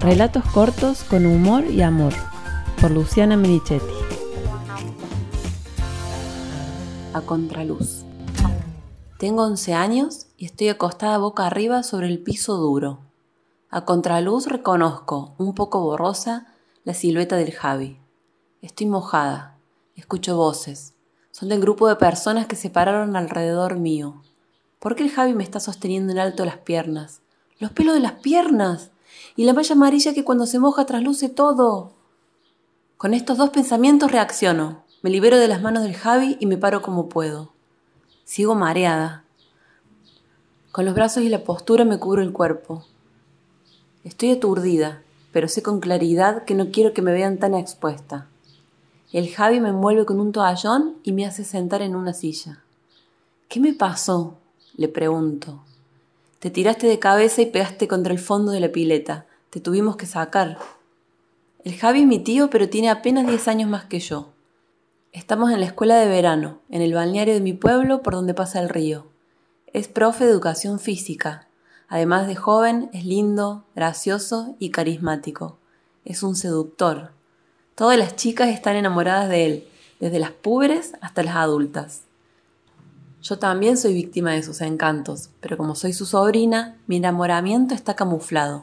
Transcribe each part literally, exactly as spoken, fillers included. Relatos cortos con humor y amor, por Luciana Merichetti. A Contraluz. Tengo once años y estoy acostada boca arriba sobre el piso duro. A contraluz reconozco, un poco borrosa, la silueta del Javi. Estoy mojada, escucho voces. Son del grupo de personas que se pararon alrededor mío. ¿Por qué el Javi me está sosteniendo en alto las piernas? ¡Los pelos de las piernas! Y la malla amarilla que cuando se moja trasluce todo. Con estos dos pensamientos reacciono. Me libero de las manos del Javi y me paro como puedo. Sigo mareada. Con los brazos y la postura me cubro el cuerpo. Estoy aturdida, pero sé con claridad que no quiero que me vean tan expuesta. El Javi me envuelve con un toallón y me hace sentar en una silla. ¿Qué me pasó?, le pregunto. Te tiraste de cabeza y pegaste contra el fondo de la pileta. Te tuvimos que sacar. El Javi es mi tío, pero tiene apenas diez años más que yo. Estamos en la escuela de verano, en el balneario de mi pueblo por donde pasa el río. Es profe de educación física. Además de joven, es lindo, gracioso y carismático. Es un seductor. Todas las chicas están enamoradas de él, desde las púberes hasta las adultas. Yo también soy víctima de sus encantos, pero como soy su sobrina, mi enamoramiento está camuflado.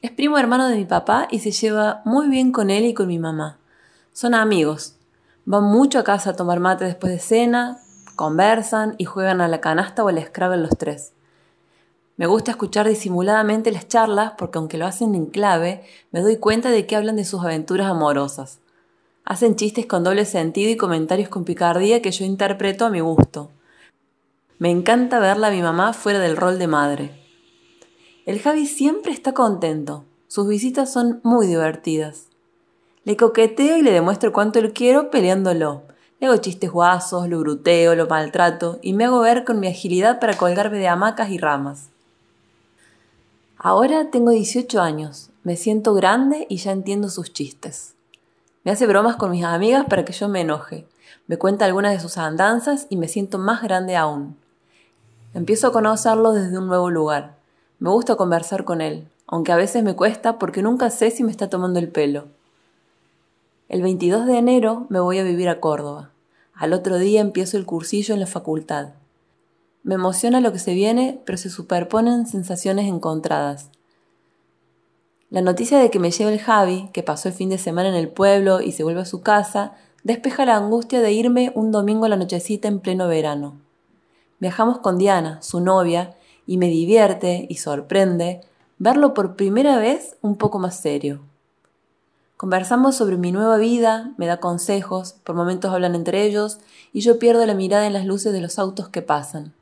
Es primo hermano de mi papá y se lleva muy bien con él y con mi mamá. Son amigos. Van mucho a casa a tomar mate después de cena, conversan y juegan a la canasta o al Scrabble los tres. Me gusta escuchar disimuladamente las charlas porque aunque lo hacen en clave, me doy cuenta de que hablan de sus aventuras amorosas. Hacen chistes con doble sentido y comentarios con picardía que yo interpreto a mi gusto. Me encanta verla a mi mamá fuera del rol de madre. El Javi siempre está contento. Sus visitas son muy divertidas. Le coqueteo y le demuestro cuánto lo quiero peleándolo. Le hago chistes guasos, lo bruteo, lo maltrato y me hago ver con mi agilidad para colgarme de hamacas y ramas. Ahora tengo dieciocho años, me siento grande y ya entiendo sus chistes. Me hace bromas con mis amigas para que yo me enoje. Me cuenta algunas de sus andanzas y me siento más grande aún. Empiezo a conocerlo desde un nuevo lugar. Me gusta conversar con él, aunque a veces me cuesta porque nunca sé si me está tomando el pelo. El veintidós de enero me voy a vivir a Córdoba. Al otro día empiezo el cursillo en la facultad. Me emociona lo que se viene, pero se superponen sensaciones encontradas. La noticia de que me lleva el Javi, que pasó el fin de semana en el pueblo y se vuelve a su casa, despeja la angustia de irme un domingo a la nochecita en pleno verano. Viajamos con Diana, su novia, y me divierte y sorprende verlo por primera vez un poco más serio. Conversamos sobre mi nueva vida, me da consejos, por momentos hablan entre ellos y yo pierdo la mirada en las luces de los autos que pasan.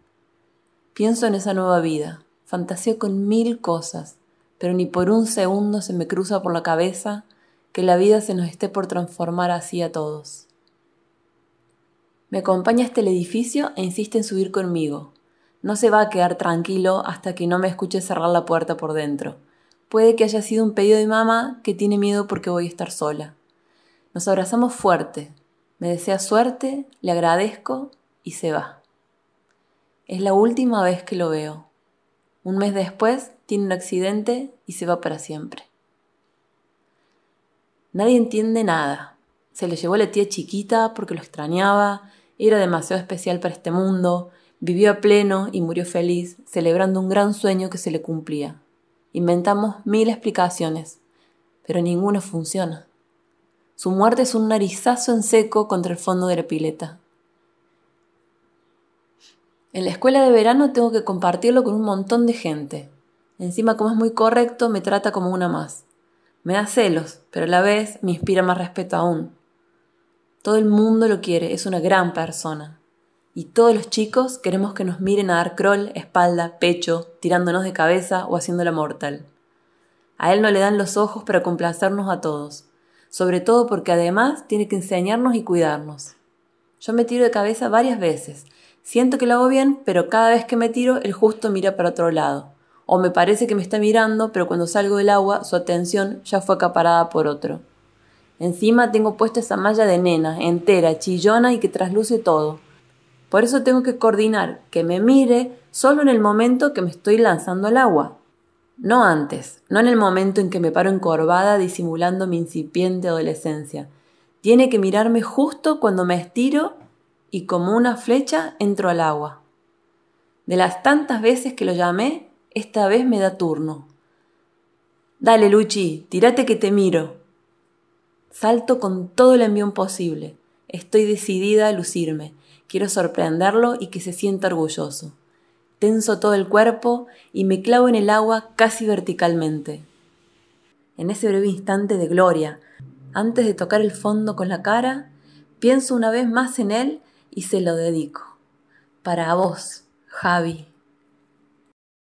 Pienso en esa nueva vida, fantaseo con mil cosas, pero ni por un segundo se me cruza por la cabeza que la vida se nos esté por transformar así a todos. Me acompaña hasta el edificio e insiste en subir conmigo. No se va a quedar tranquilo hasta que no me escuche cerrar la puerta por dentro. Puede que haya sido un pedido de mamá que tiene miedo porque voy a estar sola. Nos abrazamos fuerte, me desea suerte, le agradezco y se va. Es la última vez que lo veo. Un mes después tiene un accidente y se va para siempre. Nadie entiende nada. Se lo llevó la tía chiquita porque lo extrañaba, era demasiado especial para este mundo, vivió a pleno y murió feliz, celebrando un gran sueño que se le cumplía. Inventamos mil explicaciones, pero ninguna funciona. Su muerte es un narizazo en seco contra el fondo de la pileta. En la escuela de verano tengo que compartirlo con un montón de gente. Encima, como es muy correcto, me trata como una más. Me da celos, pero a la vez me inspira más respeto aún. Todo el mundo lo quiere, es una gran persona. Y todos los chicos queremos que nos miren a dar crawl, espalda, pecho, tirándonos de cabeza o haciéndola mortal. A él no le dan los ojos para complacernos a todos, sobre todo porque además tiene que enseñarnos y cuidarnos. Yo me tiro de cabeza varias veces, siento que lo hago bien, pero cada vez que me tiro él justo mira para otro lado. O me parece que me está mirando, pero cuando salgo del agua su atención ya fue acaparada por otro. Encima tengo puesta esa malla de nena, entera, chillona y que trasluce todo. Por eso tengo que coordinar que me mire solo en el momento que me estoy lanzando al agua. No antes, no en el momento en que me paro encorvada disimulando mi incipiente adolescencia. Tiene que mirarme justo cuando me estiro y como una flecha entro al agua. De las tantas veces que lo llamé, esta vez me da turno. Dale, Luchi, tírate que te miro. Salto con todo el envión posible. Estoy decidida a lucirme. Quiero sorprenderlo y que se sienta orgulloso. Tenso todo el cuerpo y me clavo en el agua casi verticalmente. En ese breve instante de gloria, antes de tocar el fondo con la cara, pienso una vez más en él y se lo dedico. Para vos, Javi.